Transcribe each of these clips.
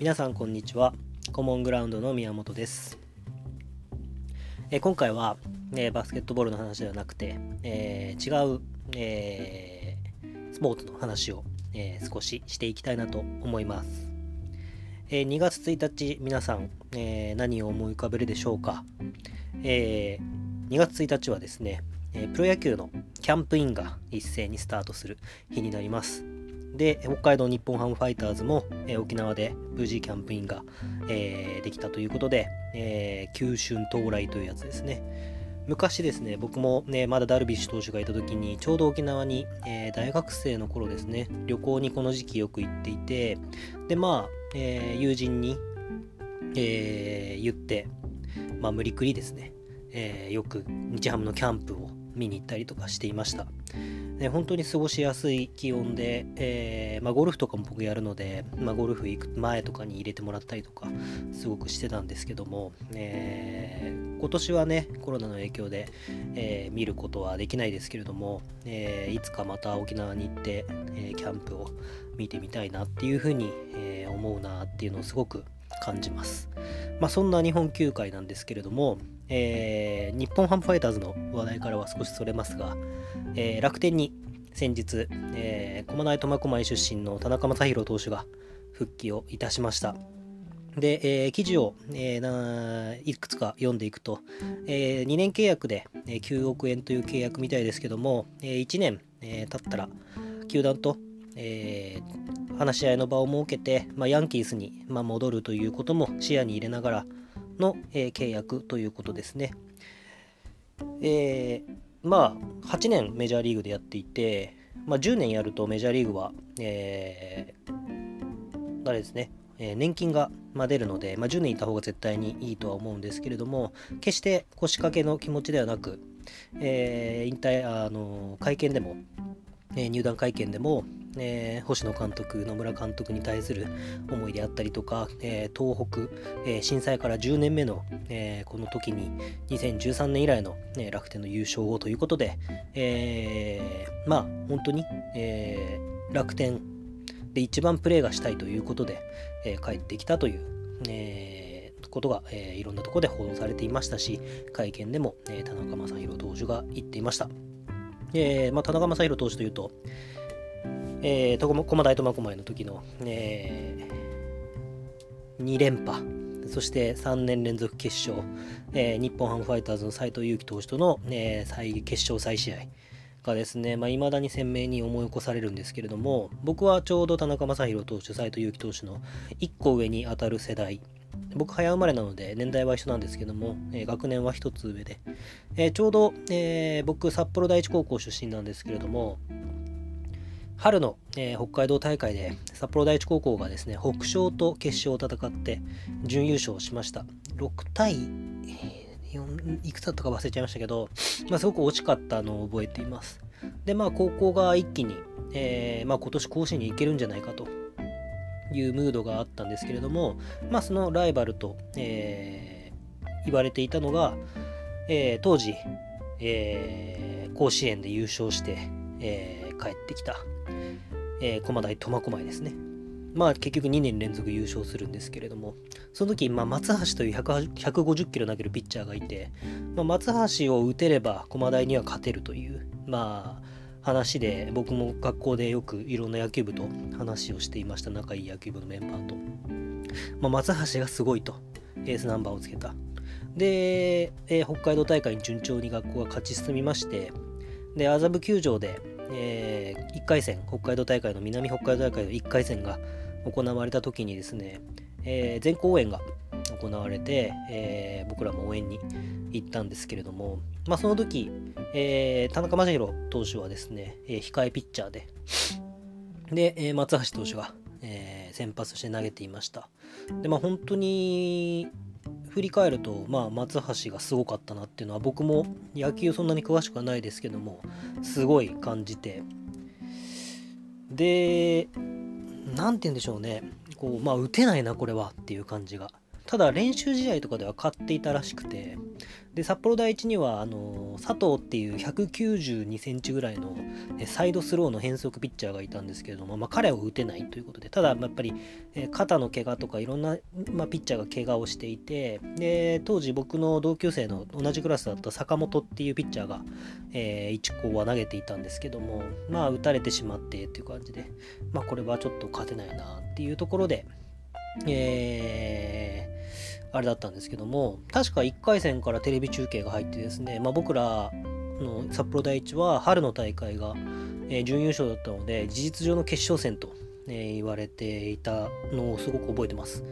皆さんこんにちは。コモングラウンドの宮本です。今回は、バスケットボールの話ではなくて、違う、スポーツの話を、少ししていきたいなと思います。2月1日皆さん、何を思い浮かべるでしょうか。2月1日はですね、プロ野球のキャンプインが一斉にスタートする日になります。で、北海道日本ハムファイターズも、沖縄で無事キャンプインが、できたということで、球春到来というやつですね。昔ですね、僕もね、まだダルビッシュ投手がいた時にちょうど沖縄に、大学生の頃ですね、旅行にこの時期よく行っていて、で友人に、言って、無理くりですね、よく日ハムのキャンプを見に行ったりとかしていました。本当に過ごしやすい気温で、ゴルフとかも僕やるので、ゴルフ行く前とかに入れてもらったりとかすごくしてたんですけども、今年はね、コロナの影響で、見ることはできないですけれども、いつかまた沖縄に行って、キャンプを見てみたいなっていうふうに、思うなっていうのをすごく感じます。そんな日本球界なんですけれども、日本ハムファイターズの話題からは少しそれますが、楽天に先日、駒内苫小牧出身の田中将大投手が復帰をいたしました。で、記事を、いくつか読んでいくと、2年契約で9億円という契約みたいですけども、1年、経ったら球団と、話し合いの場を設けて、ヤンキースに、戻るということも視野に入れながらの、契約ということですね。8年メジャーリーグでやっていて、10年やるとメジャーリーグは、年金が出るので、10年いた方が絶対にいいとは思うんですけれども、決して腰掛けの気持ちではなく、会見でも、入団会見でも、星野監督、野村監督に対する思いであったりとか、東北、震災から10年目の、この時に2013年以来の、楽天の優勝をということで、本当に、楽天で一番プレーがしたいということで、帰ってきたという、ことが、いろんなところで報道されていましたし、会見でも、田中将大投手が言っていました。田中将大投手というと、駒大苫小牧の時の、2連覇、そして3年連続決勝、日本ハムファイターズの斎藤佑樹投手との、決勝再試合がですね、未だに鮮明に思い起こされるんですけれども、僕はちょうど田中将大投手、斎藤佑樹投手の1個上に当たる世代、僕早生まれなので年代は一緒なんですけども、学年は一つ上で、ちょうど、僕札幌第一高校出身なんですけれども、春の、北海道大会で札幌第一高校がですね、北勝と決勝を戦って準優勝しました。6対4いくつだったか忘れちゃいましたけど、すごく惜しかったのを覚えています。で、高校が一気に、今年甲子園に行けるんじゃないかというムードがあったんですけれども、そのライバルと、言われていたのが、当時、甲子園で優勝して、帰ってきた、駒大苫小牧ですね。結局2年連続優勝するんですけれども、その時、松橋という150キロ投げるピッチャーがいて、松橋を打てれば駒大には勝てるという話で、僕も学校でよくいろんな野球部と話をしていました。仲いい野球部のメンバーと、松橋がすごいとエースナンバーをつけた。で、北海道大会に順調に学校が勝ち進みまして、で麻布球場で、1回戦北海道大会の南北海道大会の1回戦が行われた時にですね、全校応援が行われて、僕らも応援に行ったんですけれども、その時、田中将大投手はですね、控えピッチャーで、松橋投手が、先発して投げていました。で、本当に振り返ると、松橋がすごかったなっていうのは、僕も野球そんなに詳しくはないですけども、すごい感じて、で、なんて言うんでしょうね、打てないなこれはっていう感じが。ただ練習試合とかでは勝っていたらしくて、で札幌第一には佐藤っていう192センチぐらいのサイドスローの変則ピッチャーがいたんですけれども、彼を打てないということで、ただやっぱり肩の怪我とかいろんな、ピッチャーが怪我をしていて、で当時僕の同級生の同じクラスだった坂本っていうピッチャーが、一高は投げていたんですけども、打たれてしまってっていう感じで、これはちょっと勝てないなっていうところで、あれだったんですけども、確か1回戦からテレビ中継が入ってですね、僕らの札幌第一は春の大会が準優勝だったので、事実上の決勝戦と言われていたのをすごく覚えてます。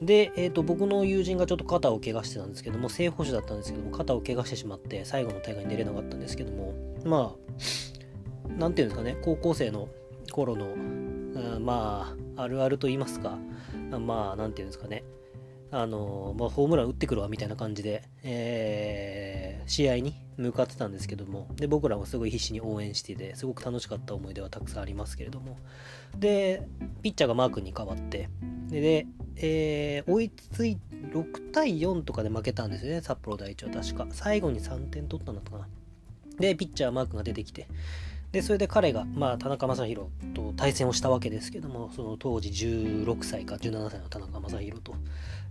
で、僕の友人がちょっと肩を怪我してたんですけども、正捕手だったんですけども、肩を怪我してしまって最後の大会に出れなかったんですけども、なんていうんですかね、高校生の頃の、あるあると言いますか、なんていうんですかね、ホームラン打ってくるわみたいな感じで、試合に向かってたんですけども、で僕らもすごい必死に応援していて、すごく楽しかった思い出はたくさんありますけれども、でピッチャーがマー君に変わってで追いつい6対4とかで負けたんですよね、札幌第一は。確か最後に3点取ったんだったかな。でピッチャーマー君が出てきて、でそれで彼が、田中将大と対戦をしたわけですけども、その当時16歳か17歳の田中将大と、フ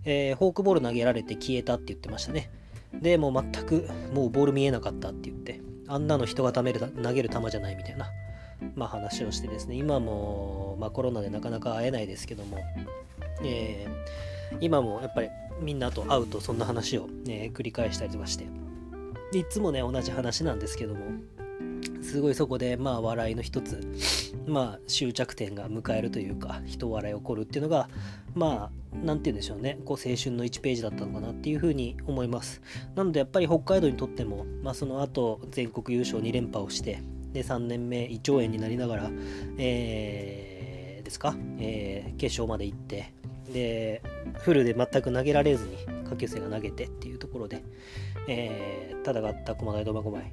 ォークボール投げられて消えたって言ってましたね。でもう全くもうボール見えなかったって言って、あんなの人が投げる球じゃないみたいな、話をしてですね、今も、コロナでなかなか会えないですけども、今もやっぱりみんなと会うとそんな話を、繰り返したりとかして、でいつもね同じ話なんですけども、すごいそこで笑いの一つ、終着点が迎えるというか、人笑い起こるっていうのが、なんて言うんでしょうね、こう青春の1ページだったのかなっていうふうに思います。なのでやっぱり北海道にとっても、その後全国優勝2連覇をして、で3年目胃腸炎になりながら、決勝まで行って、でフルで全く投げられずに下級生が投げてっていうところで、戦った駒大苫小牧、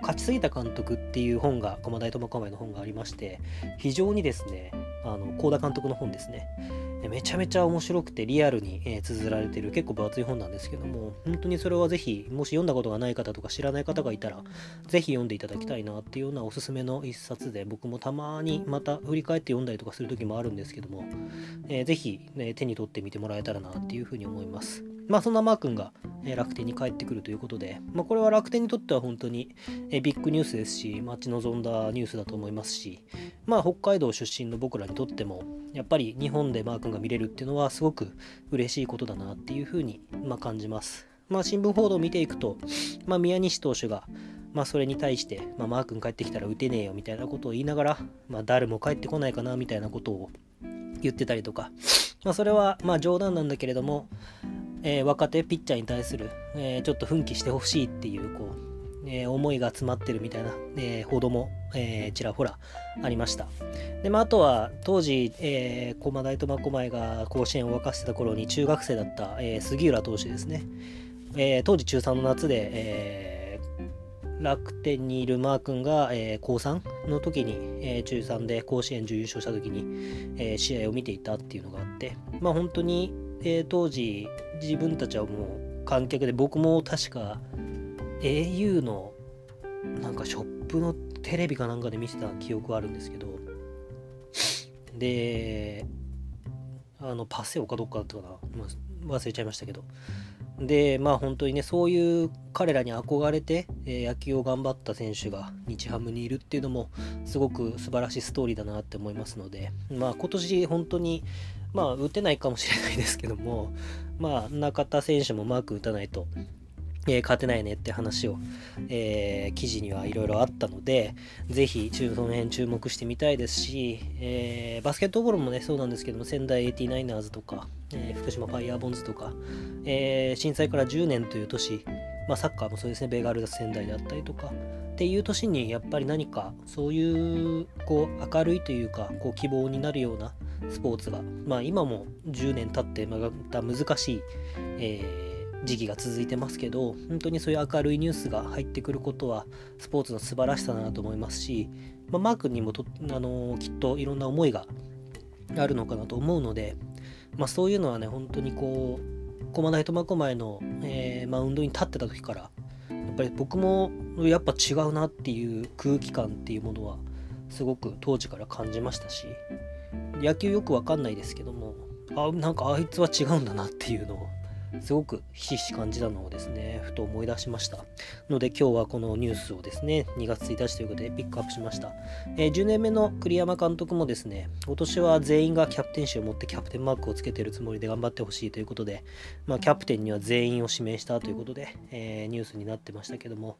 勝ちすぎた監督っていう本が、駒大苫小牧の本がありまして、非常にですね、高田監督の本ですね、めちゃめちゃ面白くてリアルに、綴られてる結構分厚い本なんですけども、本当にそれはぜひ、もし読んだことがない方とか知らない方がいたらぜひ読んでいただきたいなっていうようなおすすめの一冊で、僕もたまにまた振り返って読んだりとかする時もあるんですけども、ぜひ、手に取ってみてもらえたらなっていうふうに思います。そんなマー君が楽天に帰ってくるということで、これは楽天にとっては本当にビッグニュースですし、待ち望んだニュースだと思いますし、北海道出身の僕らにとってもやっぱり日本でマー君が見れるっていうのはすごく嬉しいことだなっていうふうに感じます。新聞報道を見ていくと、宮西投手がそれに対して、マー君帰ってきたら打てねえよみたいなことを言いながら、誰も帰ってこないかなみたいなことを言ってたりとか、それは冗談なんだけれども、若手ピッチャーに対する、ちょっと奮起してほしいっていう、思いが詰まってるみたいな、報道も、ちらほらありました。で、あとは当時、駒大苫小牧が甲子園を沸かしてた頃に中学生だった、杉浦投手ですね、当時中3の夏で、楽天にいるマー君が、高3の時に、中3で甲子園準優勝した時に、試合を見ていたっていうのがあって、本当に、当時自分たちはもう観客で、僕も確か au のなんかショップのテレビかなんかで見てた記憶はあるんですけど、でパセオかどっかだったかな、忘れちゃいましたけど、で本当にね、そういう彼らに憧れて、野球を頑張った選手が日ハムにいるっていうのもすごく素晴らしいストーリーだなって思いますので、今年本当に打てないかもしれないですけども、中田選手もマーク打たないと、勝てないねって話を、記事にはいろいろあったので、ぜひその辺注目してみたいですし、バスケットボールもねそうなんですけども、仙台 89ers とか、福島ファイヤーボンズとか、震災から10年という年、サッカーもそうですね、ベガルダ仙台であったりとかっていう年に、やっぱり何かそういう明るいというか、希望になるようなスポーツが、今も10年経ってまた難しい、時期が続いてますけど、本当にそういう明るいニュースが入ってくることはスポーツの素晴らしさだなと思いますし、マー君にもきっといろんな思いがあるのかなと思うので、そういうのはね、本当に駒大苫小牧の、マウンドに立ってた時から、やっぱり僕もやっぱ違うなっていう空気感っていうものはすごく当時から感じましたし、野球よく分かんないですけども、なんかあいつは違うんだなっていうのをすごくひしひし感じたのをですね、ふと思い出しましたので、今日はこのニュースをですね2月1日ということでピックアップしました。10年目の栗山監督もですね、今年は全員がキャプテンシーを持ってキャプテンマークをつけているつもりで頑張ってほしいということで、キャプテンには全員を指名したということで、ニュースになってましたけども、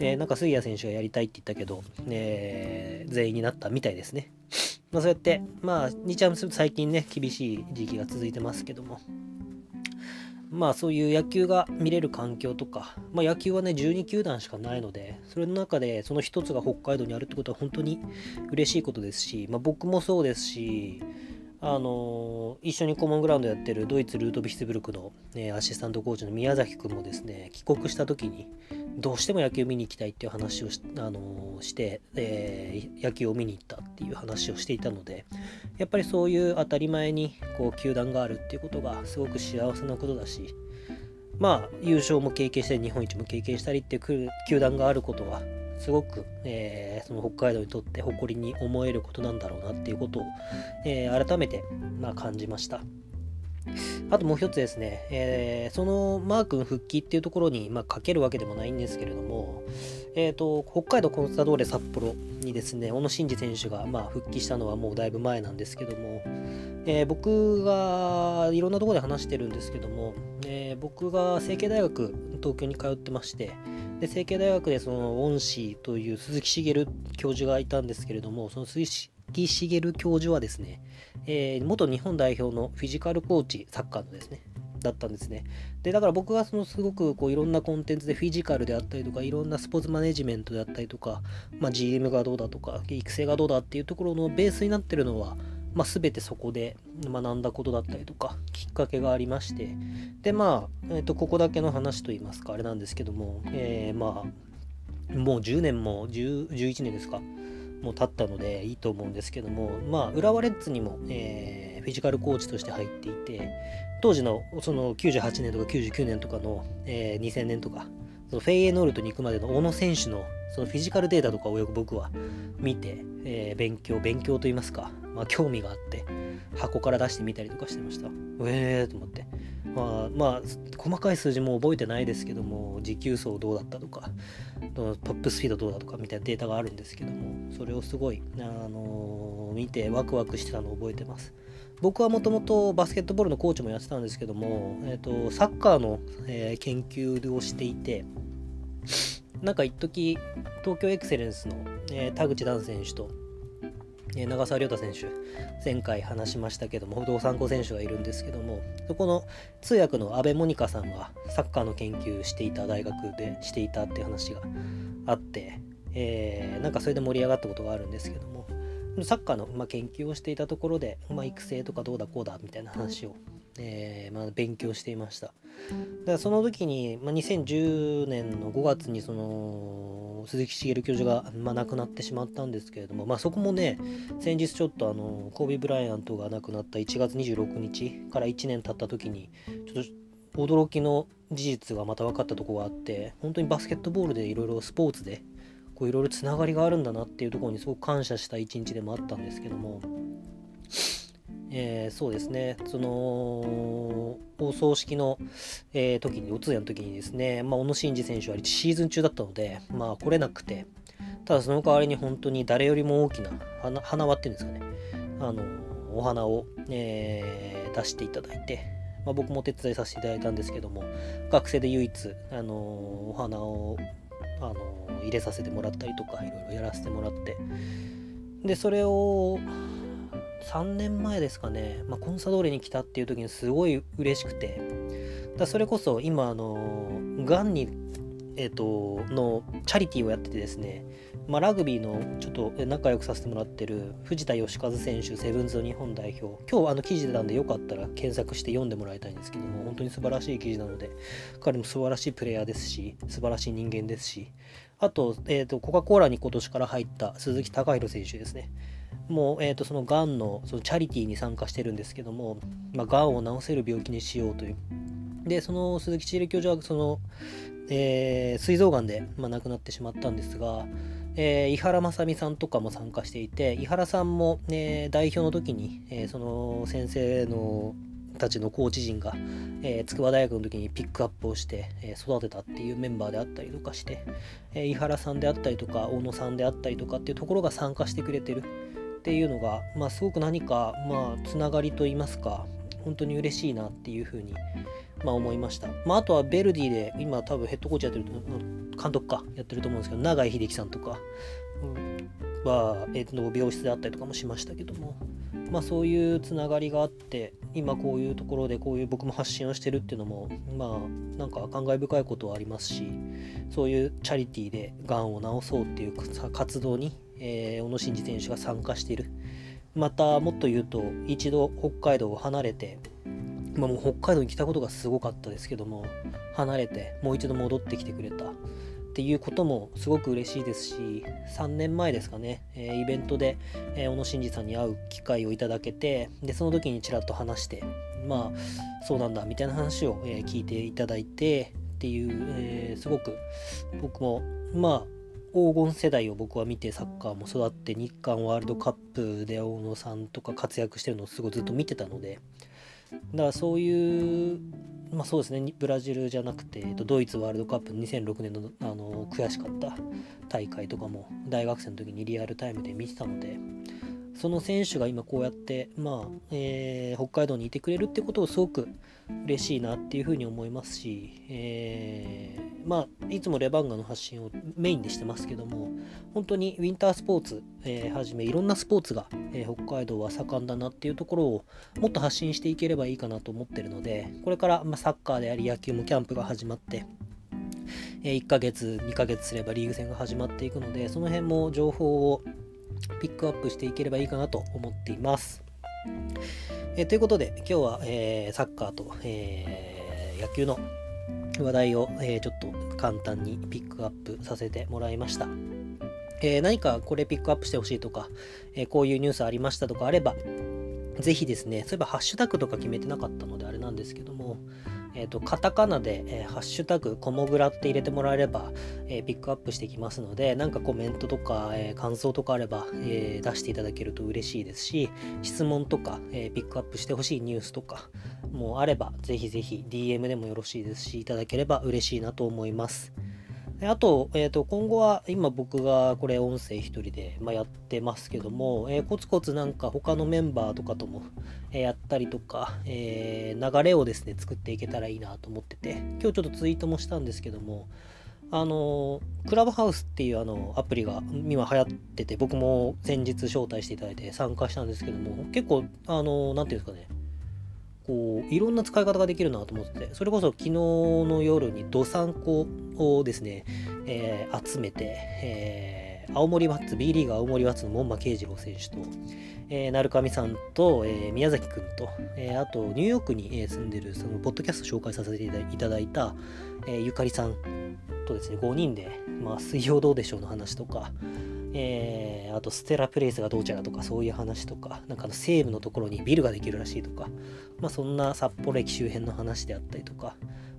なんか杉谷選手がやりたいって言ったけど、全員になったみたいですね。そうやって日ハムすると最近ね厳しい時期が続いてますけども、そういう野球が見れる環境とか、野球はね12球団しかないので、それの中でその一つが北海道にあるってことは本当に嬉しいことですし、僕もそうですし、一緒にコモングラウンドやってるドイツルートヴィヒツブルクの、アシスタントコーチの宮崎くんもですね、帰国した時にどうしても野球見に行きたいっていう話をして、野球を見に行ったっていう話をしていたので、やっぱりそういう当たり前にこう球団があるっていうことがすごく幸せなことだし、優勝も経験したり日本一も経験したりっていう球団があることはすごく、その北海道にとって誇りに思えることなんだろうなっていうことを、改めて、感じました。あともう一つですね、そのマー君復帰っていうところに、かけるわけでもないんですけれども、北海道コンサドーレ札幌にですね小野伸二選手が、復帰したのはもうだいぶ前なんですけども、僕がいろんなところで話してるんですけども、僕が成蹊大学東京に通ってまして、で成蹊大学でその恩師という鈴木茂教授がいたんですけれども、その鈴木茂教授はですね、元日本代表のフィジカルコーチ、サッカーのですねだったんですね。でだから僕はそのすごくこういろんなコンテンツでフィジカルであったりとか、いろんなスポーツマネジメントであったりとか、GM がどうだとか育成がどうだっていうところのベースになってるのは、全てそこで学んだことだったりとかきっかけがありまして、でここだけの話といいますかあれなんですけども、もう10年も11年ですかもう経ったのでいいと思うんですけども、浦和レッズにも、フィジカルコーチとして入っていて、当時のその98年とか99年とかの、2000年とかそのフェイエノールトに行くまでの小野選手のそのフィジカルデータとかをよく僕は見て、勉強といいますか、興味があって箱から出してみたりとかしてました。と思って、細かい数字も覚えてないですけども、持久走どうだったとかトップスピードどうだとかみたいなデータがあるんですけども、それをすごい、見てワクワクしてたのを覚えてます。僕はもともとバスケットボールのコーチもやってたんですけども、サッカーの、研究をしていて、なんか一時東京エクセレンスの、田口段選手と長澤亮太選手、前回話しましたけども、道産子選手がいるんですけども、そこの通訳の阿部モニカさんがサッカーの研究していた大学でしていたっていう話があって、なんかそれで盛り上がったことがあるんですけども、サッカーの、研究をしていたところで、育成とかどうだこうだみたいな話を、勉強していました。だからその時に、2010年の5月にその鈴木茂教授が、亡くなってしまったんですけれども、そこもね先日ちょっとコービー・ブライアントが亡くなった1月26日から1年経った時にちょっと驚きの事実がまた分かったところがあって、本当にバスケットボールでいろいろスポーツでいろいろつながりがあるんだなっていうところにすごく感謝した一日でもあったんですけども、そうですね、そのお葬式の、時にお通夜の時にですね、小野伸二選手はシーズン中だったので、来れなくて、ただその代わりに本当に誰よりも大きな花輪っていうんですかね、お花を、出していただいて、僕もお手伝いさせていただいたんですけども、学生で唯一、お花を入れさせてもらったりとかいろいろやらせてもらって、でそれを3年前ですかね、コンサドーレに来たっていう時にすごい嬉しくて、だそれこそ今がんに、のチャリティーをやっててですね、ラグビーのちょっと仲良くさせてもらってる藤田義和選手、セブンズの日本代表、今日記事出たんでよかったら検索して読んでもらいたいんですけども、本当に素晴らしい記事なので、彼も素晴らしいプレイヤーですし素晴らしい人間ですし、あと、コカ・コーラに今年から入った鈴木貴弘選手ですね、もう、そのがんのチャリティーに参加してるんですけども、がんを治せる病気にしようというでその鈴木千尋教授はその、膵臓がんで、亡くなってしまったんですが、井原正美さんとかも参加していて、井原さんも、代表の時に、その先生のたちのコーチ陣が、筑波大学の時にピックアップをして、育てたっていうメンバーであったりとかして、井原さんであったりとか小野さんであったりとかっていうところが参加してくれてるっていうのが、すごく何か、つながりといいますか、本当に嬉しいなっていうふうに、思いました。あとはベルディで今多分ヘッドコーチやってる、監督かやってると思うんですけど、永井秀樹さんとかは、病室であったりとかもしましたけども、そういうつながりがあって、今こういうところでこういう僕も発信をしてるっていうのも、なんか感慨深いことはありますし、そういうチャリティーでがんを治そうっていう活動に、小野伸二選手が参加している。またもっと言うと、一度北海道を離れて、もう北海道に来たことがすごかったですけども、離れてもう一度戻ってきてくれたっていうこともすごく嬉しいですし、3年前ですかね、イベントで、小野伸二さんに会う機会をいただけて、でその時にちらっと話して、そうなんだみたいな話を、聞いていただいてっていう、すごく僕も黄金世代を僕は見て、サッカーも育って、日韓ワールドカップで大野さんとか活躍してるのをすごいずっと見てたので、だからそういう、そうですね、ブラジルじゃなくて、ドイツワールドカップ2006年 の, 悔しかった大会とかも大学生の時にリアルタイムで見てたので、その選手が今こうやって、北海道にいてくれるってことをすごく嬉しいなっていうふうに思いますし、いつもレバンガの発信をメインでしてますけども、本当にウィンタースポーツ、はじめいろんなスポーツが、北海道は盛んだなっていうところをもっと発信していければいいかなと思ってるので、これから、サッカーであり野球もキャンプが始まって、1ヶ月2ヶ月すればリーグ戦が始まっていくので、その辺も情報をピックアップしていければいいかなと思っています。ということで、今日は、サッカーと、野球の話題を、ちょっと簡単にピックアップさせてもらいました。何かこれピックアップしてほしいとか、こういうニュースありましたとかあれば、ぜひですね、そういえばハッシュタグとか決めてなかったのであれなんですけども、カタカナで、ハッシュタグコモグラって入れてもらえれば、ピックアップしてきますので、なんかコメントとか、感想とかあれば、出していただけると嬉しいですし、質問とか、ピックアップしてほしいニュースとかもあれば、ぜひぜひ DM でもよろしいですし、いただければ嬉しいなと思います。あと、今後は今僕がこれ音声一人で、やってますけども、コツコツなんか他のメンバーとかとも、やったりとか、流れをですね作っていけたらいいなと思ってて、今日ちょっとツイートもしたんですけども、クラブハウスっていうアプリが今流行ってて、僕も先日招待していただいて参加したんですけども、結構なんていうんですかね、こういろんな使い方ができるなと思ってて、それこそ昨日の夜にどさんこをですね、集めて、青森ワッツ B リーガー青森ワッツの門馬慶次郎選手と、鳴上さんと、宮崎くんと、あとニューヨークに住んでるそのポッドキャスト紹介させていただいた、ゆかりさんとですね5人で、水曜どうでしょうの話とか、あとステラプレイスがどうちゃらとか、そういう話とか、なんか西部のところにビルができるらしいとか、そんな札幌駅周辺の話であったりとか、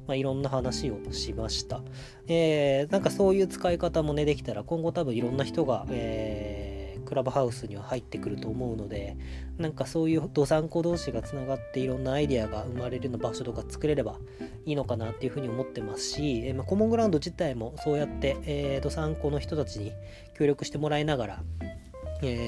いろんな話をしました。なんかそういう使い方もねできたら、今後多分いろんな人が、クラブハウスには入ってくると思うので、なんかそういうどさんこ同士がつながっていろんなアイデアが生まれるような場所とか作れればいいのかなっていうふうに思ってますし、コモングラウンド自体もそうやって、どさんこの人たちに協力してもらいながら、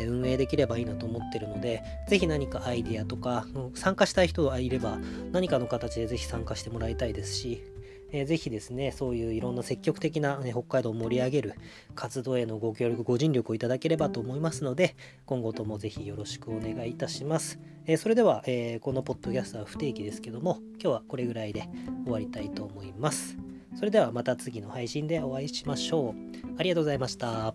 運営できればいいなと思ってるので、ぜひ何かアイデアとか、参加したい人がいれば何かの形でぜひ参加してもらいたいですし、ぜひですね、そういういろんな積極的な、北海道を盛り上げる活動へのご協力ご尽力をいただければと思いますので、今後ともぜひよろしくお願いいたします。それでは、このポッドキャストは不定期ですけども、今日はこれぐらいで終わりたいと思います。それではまた次の配信でお会いしましょう。ありがとうございました。